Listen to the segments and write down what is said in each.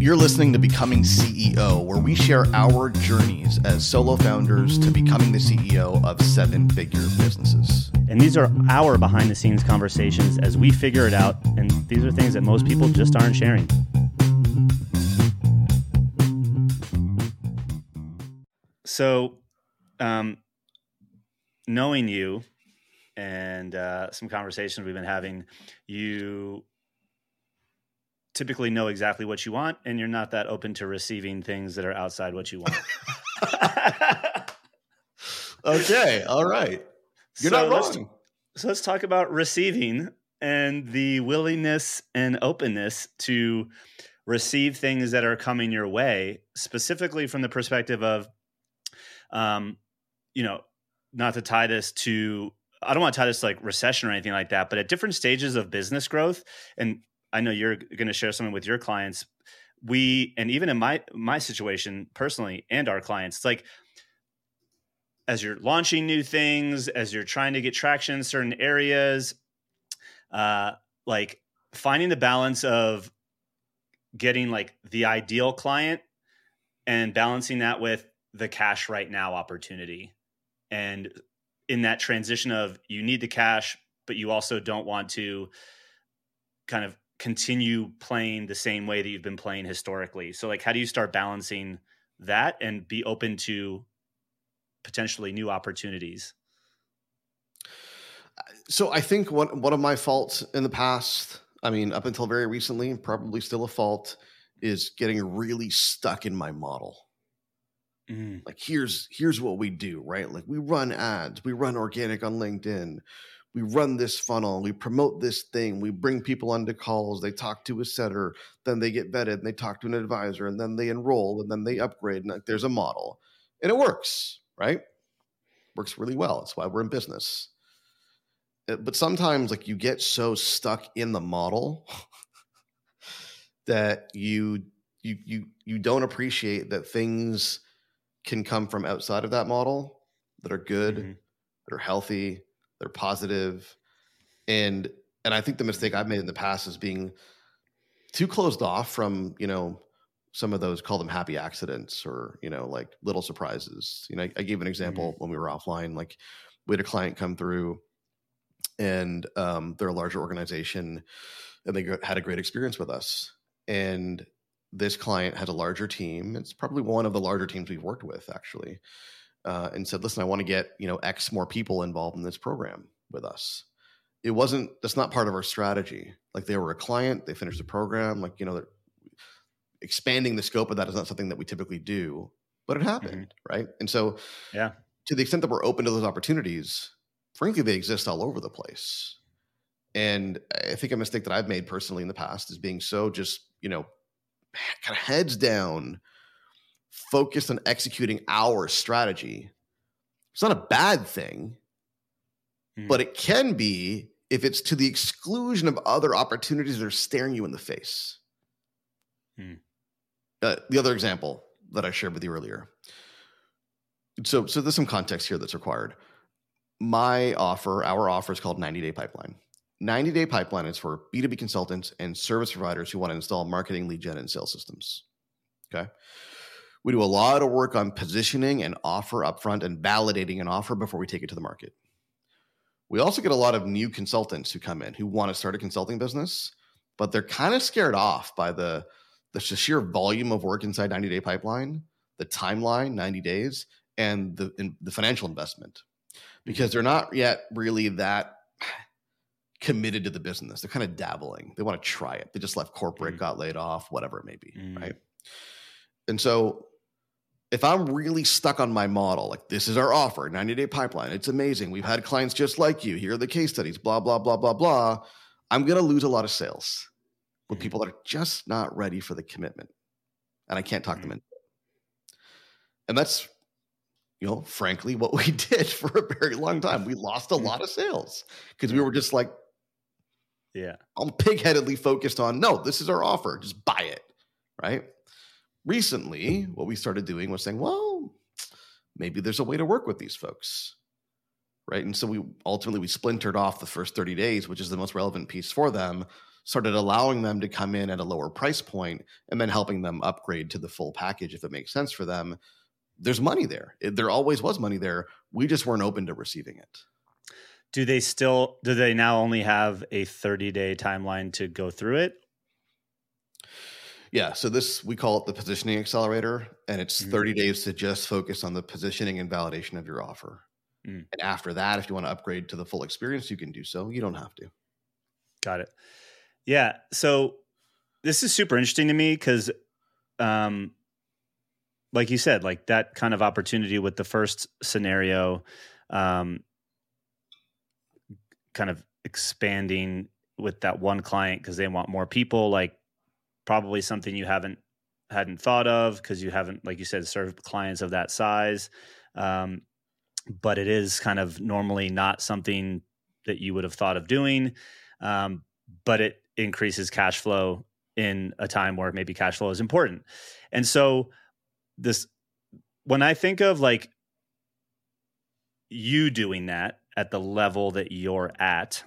You're listening to Becoming CEO, where we share our journeys as solo founders to becoming the CEO of seven-figure businesses. And these are our behind-the-scenes conversations as we figure it out, and these are things that most people just aren't sharing. So, knowing you and some conversations we've been having, you typically know exactly what you want, and you're not that open to receiving things that are outside what you want. Okay. All right. You're not wrong. So let's talk about receiving and the willingness and openness to receive things that are coming your way, specifically from the perspective of, not to tie this to, I don't want to tie this to like recession or anything like that, but at different stages of business growth, and I know you're going to share something with your clients. And even in my situation personally and our clients, it's like as you're launching new things, as you're trying to get traction in certain areas, like finding the balance of getting like the ideal client and balancing that with the cash right now opportunity. And in that transition of you need the cash, but you also don't want to kind of continue playing the same way that you've been playing historically. So like, how do you start balancing that and be open to potentially new opportunities? So I think one of my faults in the past, I mean, up until very recently, probably still a fault, is getting really stuck in my model. Mm. Like here's what we do, right? Like we run ads, we run organic on LinkedIn, we run this funnel, we promote this thing, we bring people onto calls, they talk to a setter, then they get vetted and they talk to an advisor and then they enroll and then they upgrade. And there's a model and it works, right? Works really well. That's why we're in business. But sometimes like you get so stuck in the model that you don't appreciate that things can come from outside of that model that are good, mm-hmm. that are healthy, they're positive. And I think the mistake I've made in the past is being too closed off from, some of those, call them happy accidents or, like little surprises. I gave an example mm-hmm. when we were offline, like we had a client come through and they're a larger organization and they had a great experience with us. And this client has a larger team. It's probably one of the larger teams we've worked with actually. And said, listen, I want to get, X more people involved in this program with us. That's not part of our strategy. Like they were a client, they finished the program. Like, expanding the scope of that is not something that we typically do, but it happened. Mm-hmm. Right. And so to the extent that we're open to those opportunities, frankly, they exist all over the place. And I think a mistake that I've made personally in the past is being so just, kind of heads down, focused on executing our strategy. It's not a bad thing, but it can be if it's to the exclusion of other opportunities that are staring you in the face. The other example that I shared with you earlier. So there's some context here that's required. Our offer is called 90 Day Pipeline. 90 Day Pipeline is for B2B consultants and service providers who want to install marketing, lead gen, and sales systems. Okay. We do a lot of work on positioning an offer upfront and validating an offer before we take it to the market. We also get a lot of new consultants who come in who want to start a consulting business, but they're kind of scared off by the sheer volume of work inside 90 Day Pipeline, the timeline, 90 days, and the financial investment, because they're not yet really that committed to the business. They're kind of dabbling. They want to try it. They just left corporate, got laid off, whatever it may be, right? And so if I'm really stuck on my model, like this is our offer, 90 Day Pipeline, it's amazing. We've had clients just like you. Here are the case studies, blah, blah, blah, blah, blah. I'm going to lose a lot of sales with people that are just not ready for the commitment and I can't talk them into it. And that's, frankly, what we did for a very long time. We lost a lot of sales because we were just like, I'm pig-headedly focused on, no, this is our offer. Just buy it. Right. Recently, what we started doing was saying, well, maybe there's a way to work with these folks, right? And so we splintered off the first 30 days, which is the most relevant piece for them, started allowing them to come in at a lower price point and then helping them upgrade to the full package if it makes sense for them. There's money there. There always was money there. We just weren't open to receiving it. Do they now only have a 30-day timeline to go through it? Yeah. So this, we call it the positioning accelerator, and it's 30 days to just focus on the positioning and validation of your offer. Mm. And after that, if you want to upgrade to the full experience, you can do so. You don't have to. Got it. Yeah. So this is super interesting to me because, like you said, like that kind of opportunity with the first scenario, kind of expanding with that one client because they want more people, like probably something you hadn't thought of because you haven't, like you said, served clients of that size. But it is kind of normally not something that you would have thought of doing. But it increases cash flow in a time where maybe cash flow is important. And so this, when I think of like you doing that at the level that you're at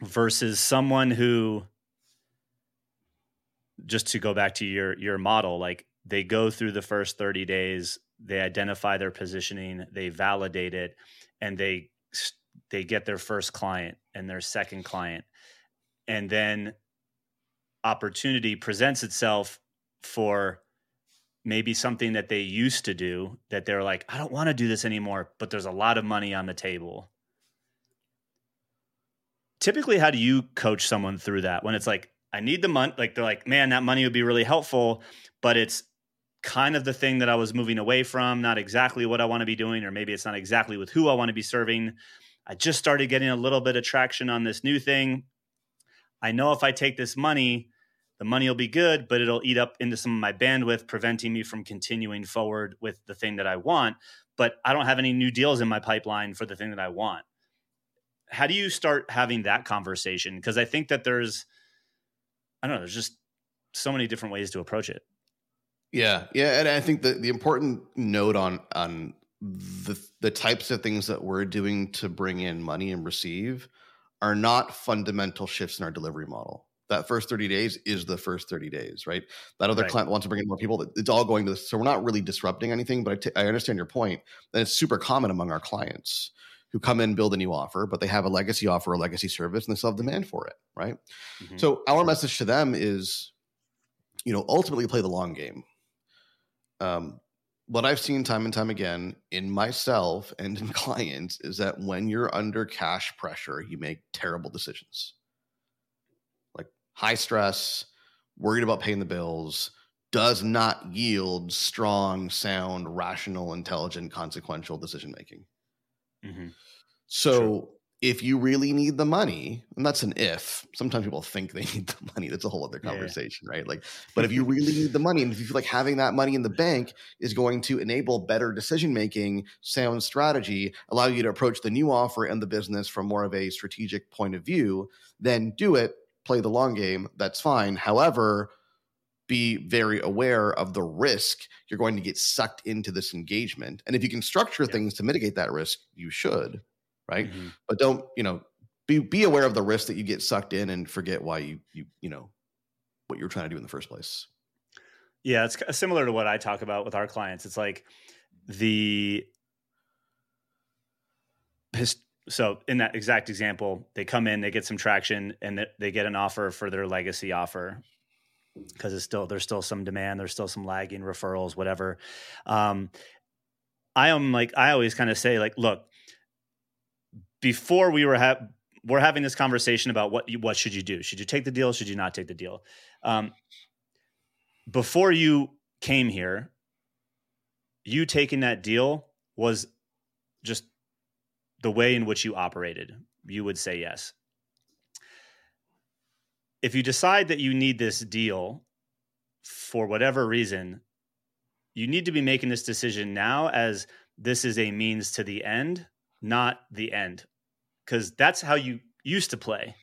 versus someone who, just to go back to your model, like they go through the first 30 days, they identify their positioning, they validate it, and they get their first client and their second client. And then opportunity presents itself for maybe something that they used to do that they're like, I don't want to do this anymore, but there's a lot of money on the table. Typically, how do you coach someone through that when it's like, I need the money? Like they're like, man, that money would be really helpful, but it's kind of the thing that I was moving away from, not exactly what I want to be doing, or maybe it's not exactly with who I want to be serving. I just started getting a little bit of traction on this new thing. I know if I take this money, the money will be good, but it'll eat up into some of my bandwidth, preventing me from continuing forward with the thing that I want. But I don't have any new deals in my pipeline for the thing that I want. How do you start having that conversation? Because I think that there's just so many different ways to approach it. Yeah. Yeah. And I think the important note on the types of things that we're doing to bring in money and receive are not fundamental shifts in our delivery model. That first 30 days is the first 30 days, right? That other client wants to bring in more people. It's all going to this. So we're not really disrupting anything, but I understand your point. And it's super common among our clients who come in, build a new offer, but they have a legacy offer, a legacy service, and they still have demand for it, right? Mm-hmm. So our message to them is, ultimately play the long game. What I've seen time and time again in myself and in clients is that when you're under cash pressure, you make terrible decisions. Like high stress, worried about paying the bills, does not yield strong, sound, rational, intelligent, consequential decision-making. Mm-hmm. So if you really need the money, and that's an if, sometimes people think they need the money. That's a whole other conversation, right? Like, but if you really need the money and if you feel like having that money in the bank is going to enable better decision-making, sound strategy, allow you to approach the new offer and the business from more of a strategic point of view, then do it, play the long game. That's fine. However, be very aware of the risk you're going to get sucked into this engagement. And if you can structure things to mitigate that risk, you should. Right. Mm-hmm. But don't, be aware of the risk that you get sucked in and forget why you what you're trying to do in the first place. Yeah. It's similar to what I talk about with our clients. It's like so in that exact example, they come in, they get some traction and they get an offer for their legacy offer because there's still some demand. There's still some lagging referrals, whatever. I always kind of say like, look, before we're having this conversation about what should you do? Should you take the deal? Should you not take the deal? Before you came here, you taking that deal was just the way in which you operated. You would say yes. If you decide that you need this deal for whatever reason, you need to be making this decision now as this is a means to the end, not the end. Because that's how you used to play.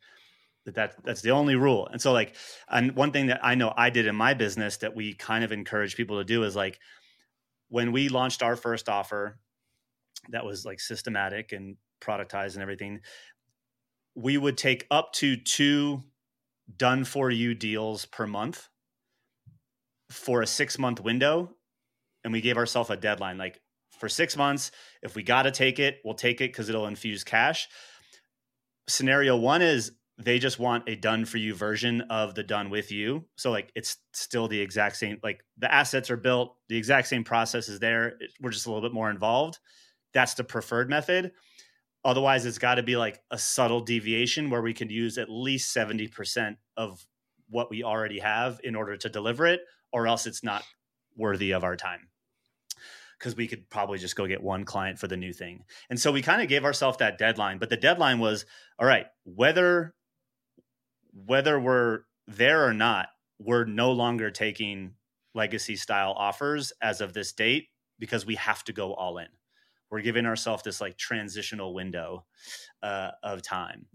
That's the only rule. And so like, and one thing that I know I did in my business that we kind of encourage people to do is like, when we launched our first offer that was like systematic and productized and everything, we would take up to 2 done for you deals per month for a 6-month window. And we gave ourselves a deadline, like for 6 months, if we got to take it, we'll take it because it'll infuse cash. Scenario one is they just want a done for you version of the done with you. So like, it's still the exact same, like the assets are built, the exact same process is there. We're just a little bit more involved. That's the preferred method. Otherwise, it's got to be like a subtle deviation where we can use at least 70% of what we already have in order to deliver it, or else it's not worthy of our time. Because we could probably just go get one client for the new thing. And so we kind of gave ourselves that deadline, but the deadline was, all right, whether we're there or not, we're no longer taking legacy style offers as of this date because we have to go all in. We're giving ourselves this like transitional window of time.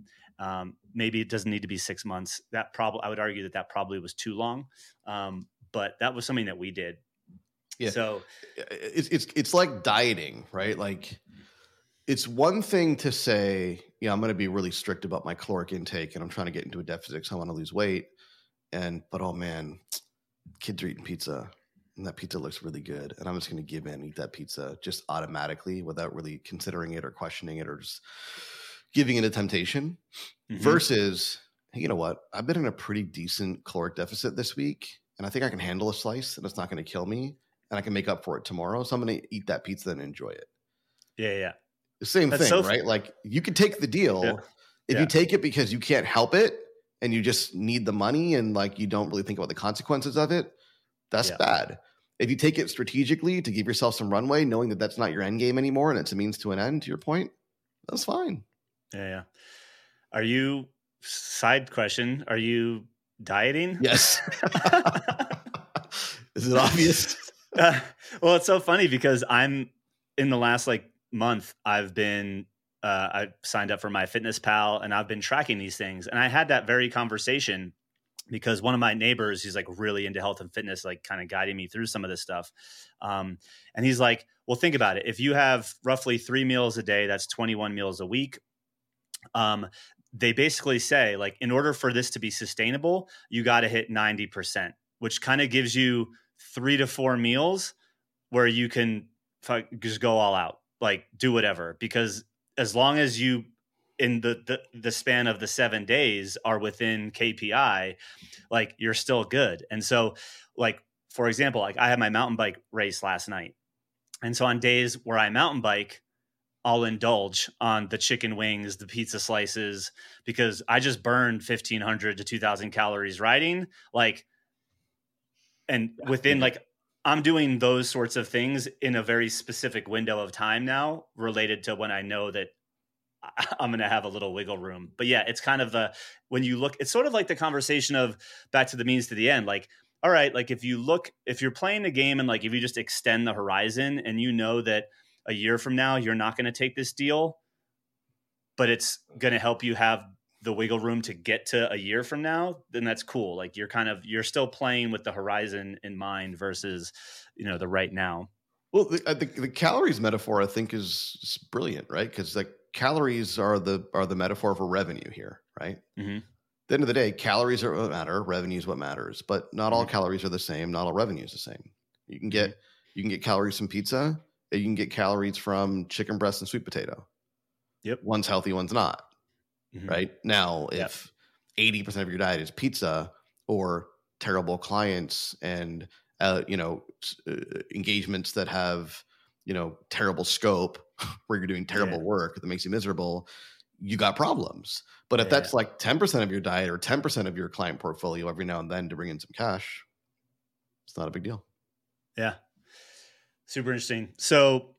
Maybe it doesn't need to be 6 months. That probably, I would argue that probably was too long. But that was something that we did. Yeah. So it's like dieting, right? Like it's one thing to say, you know, I'm going to be really strict about my caloric intake and I'm trying to get into a deficit because I want to lose weight. But oh man, kids are eating pizza and that pizza looks really good. And I'm just going to give in and eat that pizza just automatically without really considering it or questioning it or just giving in to temptation. Mm-hmm. Versus, hey, you know what? I've been in a pretty decent caloric deficit this week and I think I can handle a slice and it's not going to kill me. And I can make up for it tomorrow. So I'm going to eat that pizza and enjoy it. Yeah, yeah. The same That's thing, so right? Like you can take the deal. Yeah. If you take it because you can't help it and you just need the money and like you don't really think about the consequences of it, that's bad. If you take it strategically to give yourself some runway, knowing that that's not your end game anymore and it's a means to an end, to your point, that's fine. Yeah, yeah. Are you, side question, are you dieting? Yes. Is it obvious? Well, it's so funny because I'm in the last like month, I've been, I signed up for MyFitnessPal and I've been tracking these things. And I had that very conversation because one of my neighbors, he's like really into health and fitness, like kind of guiding me through some of this stuff. And he's like, well, think about it. If you have roughly 3 meals a day, that's 21 meals a week. They basically say like, in order for this to be sustainable, you got to hit 90%, which kind of gives you 3 to 4 meals where you can just go all out, like do whatever, because as long as you in the span of the 7 days are within KPI, like you're still good. And so like, for example, like I had my mountain bike race last night. And so on days where I mountain bike, I'll indulge on the chicken wings, the pizza slices, because I just burned 1,500 to 2,000 calories riding. Like, and within like, I'm doing those sorts of things in a very specific window of time now related to when I know that I'm going to have a little wiggle room. But yeah, it's kind of the, when you look, it's sort of like the conversation of back to the means to the end, like, all right, like if you look, if you're playing a game and like, if you just extend the horizon and you know that a year from now, you're not going to take this deal, but it's going to help you have the wiggle room to get to a year from now, then that's cool. Like you're still playing with the horizon in mind versus, you know, the right now. Well, the calories metaphor I think is brilliant, right? Because like calories are the metaphor for revenue here, right? Mm-hmm. At the end of the day, calories are what matter. Revenue is what matters, but not all calories are the same. Not all revenue is the same. You can get calories from pizza. You can get calories from chicken breast and sweet potato. Yep. One's healthy, one's not. Right now, if 80% of your diet is pizza or terrible clients and, engagements that have, terrible scope where you're doing terrible work that makes you miserable, you got problems. But if that's like 10% of your diet or 10% of your client portfolio every now and then to bring in some cash, it's not a big deal. Yeah. Super interesting. So,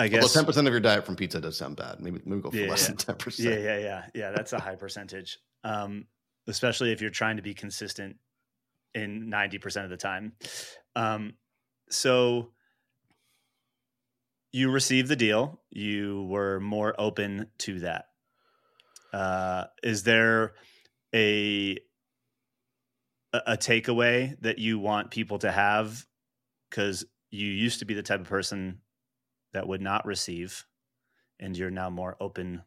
I guess 10% of your diet from pizza does sound bad. Maybe go for less than 10%. Yeah. That's a high percentage, especially if you're trying to be consistent in 90% of the time. So you received the deal. You were more open to that. Is there a takeaway that you want people to have? Because you used to be the type of person that would not receive and you're now more open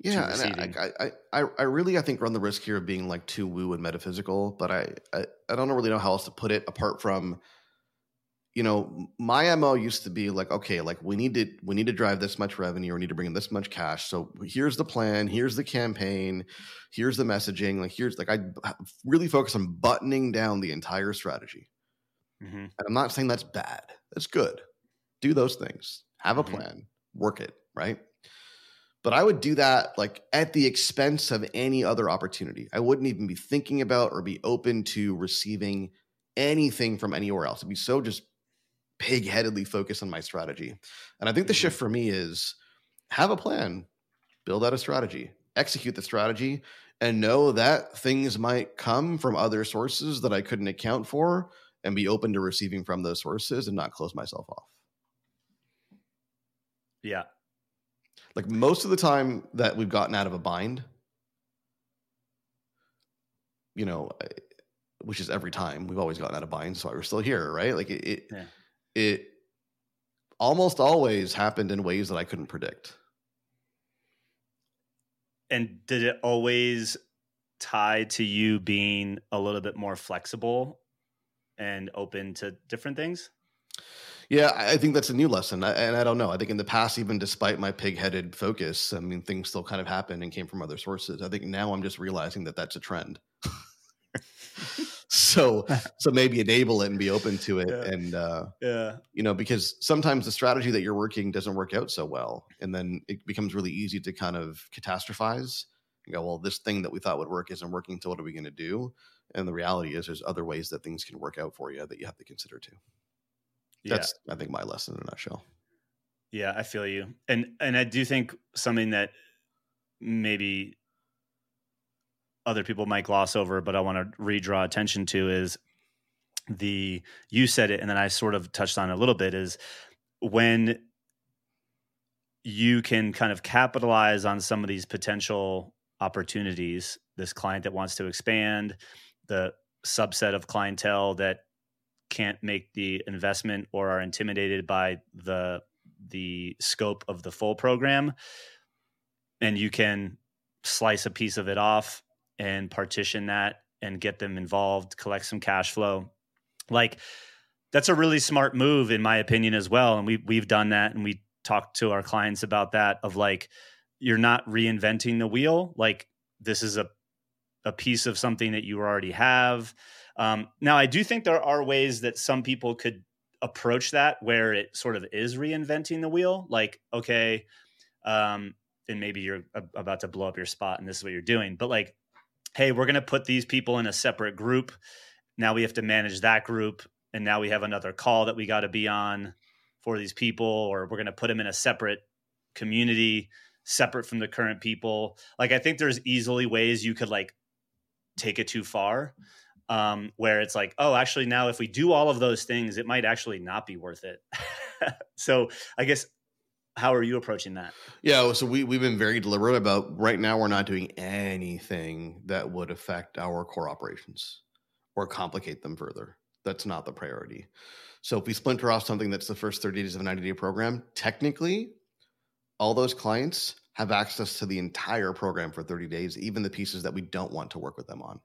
Yeah, and I really run the risk here of being like too woo and metaphysical, but I don't really know how else to put it apart from, you know, my MO used to be like, okay, like we need to drive this much revenue, or we need to bring in this much cash. So here's the plan, here's the campaign, here's the messaging. Like I really focus on buttoning down the entire strategy. Mm-hmm. And I'm not saying that's bad. That's good. Do those things. Have a plan. Work it, right? But I would do that like at the expense of any other opportunity. I wouldn't even be thinking about or be open to receiving anything from anywhere else. It'd be so just pig-headedly focused on my strategy. And I think the shift for me is have a plan, build out a strategy, execute the strategy, and know that things might come from other sources that I couldn't account for, and be open to receiving from those sources and not close myself off. Yeah. Like most of the time that we've gotten out of a bind, you know, which is every time we've always gotten out of binds, so we're still here, right? Like it almost always happened in ways that I couldn't predict. And did it always tie to you being a little bit more flexible and open to different things? Yeah, I think that's a new lesson. And I don't know. I think in the past, even despite my pig-headed focus, I mean, things still kind of happened and came from other sources. I think now I'm just realizing that that's a trend. So maybe enable it and be open to it. Yeah. And, you know, because sometimes the strategy that you're working doesn't work out so well. And then it becomes really easy to kind of catastrophize and go, well, this thing that we thought would work isn't working. So what are we going to do? And the reality is there's other ways that things can work out for you that you have to consider too. That's, I think, my lesson in a nutshell. Yeah, I feel you. And I do think something that maybe other people might gloss over, but I want to redraw attention to is you said it, and then I sort of touched on it a little bit, is when you can kind of capitalize on some of these potential opportunities, this client that wants to expand, the subset of clientele that can't make the investment or are intimidated by the scope of the full program, and you can slice a piece of it off and partition that and get them involved, collect some cash flow. Like, that's a really smart move in my opinion as well. And we've done that, and we talked to our clients about that, of like, you're not reinventing the wheel. Like, this is a piece of something that you already have. Now, I do think there are ways that some people could approach that where it sort of is reinventing the wheel. Like, okay, and maybe you're about to blow up your spot and this is what you're doing. But like, hey, we're going to put these people in a separate group. Now we have to manage that group. And now we have another call that we got to be on for these people, or we're going to put them in a separate community, separate from the current people. Like, I think there's easily ways you could like take it too far. Where it's like, oh, actually, now if we do all of those things, it might actually not be worth it. So I guess, how are you approaching that? Yeah, so we've been very deliberate about, right now we're not doing anything that would affect our core operations or complicate them further. That's not the priority. So if we splinter off something that's the first 30 days of a 90-day program, technically, all those clients have access to the entire program for 30 days, even the pieces that we don't want to work with them on.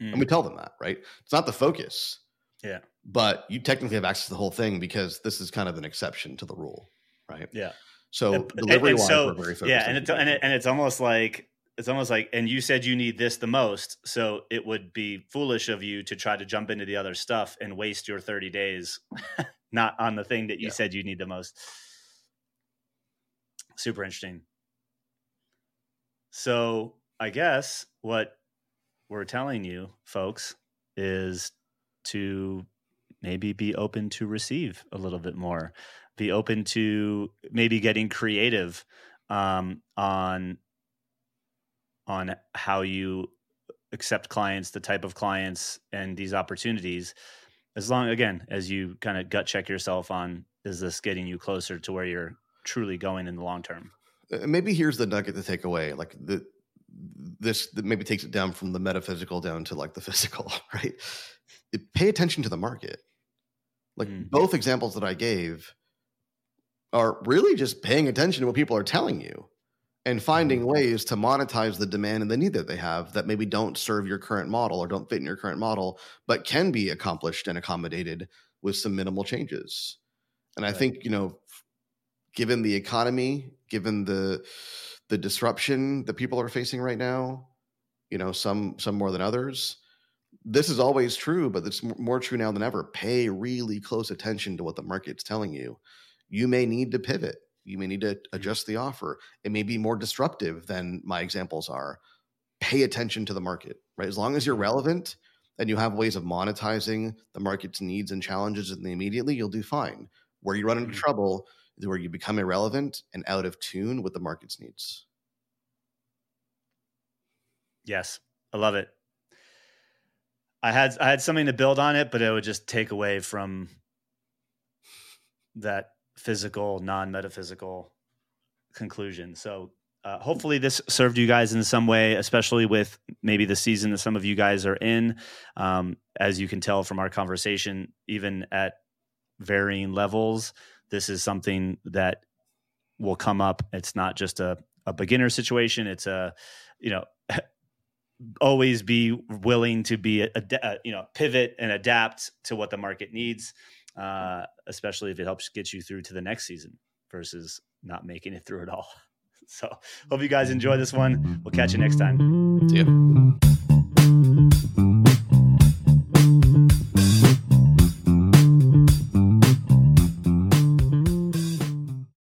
And we tell them that, right? It's not the focus. Yeah. But you technically have access to the whole thing because this is kind of an exception to the rule, right? Yeah. So delivery-wise, we're very focused. Yeah, it's almost like, and you said you need this the most, so it would be foolish of you to try to jump into the other stuff and waste your 30 days not on the thing that you said you need the most. Super interesting. So I guess what we're telling you folks is to maybe be open to receive a little bit more, be open to maybe getting creative on how you accept clients, the type of clients and these opportunities, as long, again, as you kind of gut check yourself on, is this getting you closer to where you're truly going in the long term? Maybe here's the nugget to take away. Like, this maybe takes it down from the metaphysical down to like the physical, right? Pay attention to the market. Like both examples that I gave are really just paying attention to what people are telling you and finding ways to monetize the demand and the need that they have that maybe don't serve your current model or don't fit in your current model, but can be accomplished and accommodated with some minimal changes. And I think, you know, given the economy, given the disruption that people are facing right now, you know, some more than others, this is always true, but it's more true now than ever. Pay really close attention to what the market's telling you. You may need to pivot. You may need to adjust the offer. It may be more disruptive than my examples are. Pay attention to the market, right? As long as you're relevant and you have ways of monetizing the market's needs and challenges in the immediately, you'll do fine. Where you run into trouble is where you become irrelevant and out of tune with the market's needs. Yes, I love it. I had something to build on it, but it would just take away from that physical, non-metaphysical conclusion. So hopefully this served you guys in some way, especially with maybe the season that some of you guys are in. As you can tell from our conversation, even at varying levels, this is something that will come up. It's not just a beginner situation. It's a, you know, always be willing to be pivot and adapt to what the market needs, especially if it helps get you through to the next season versus not making it through at all. So hope you guys enjoy this one. We'll catch you next time. See ya.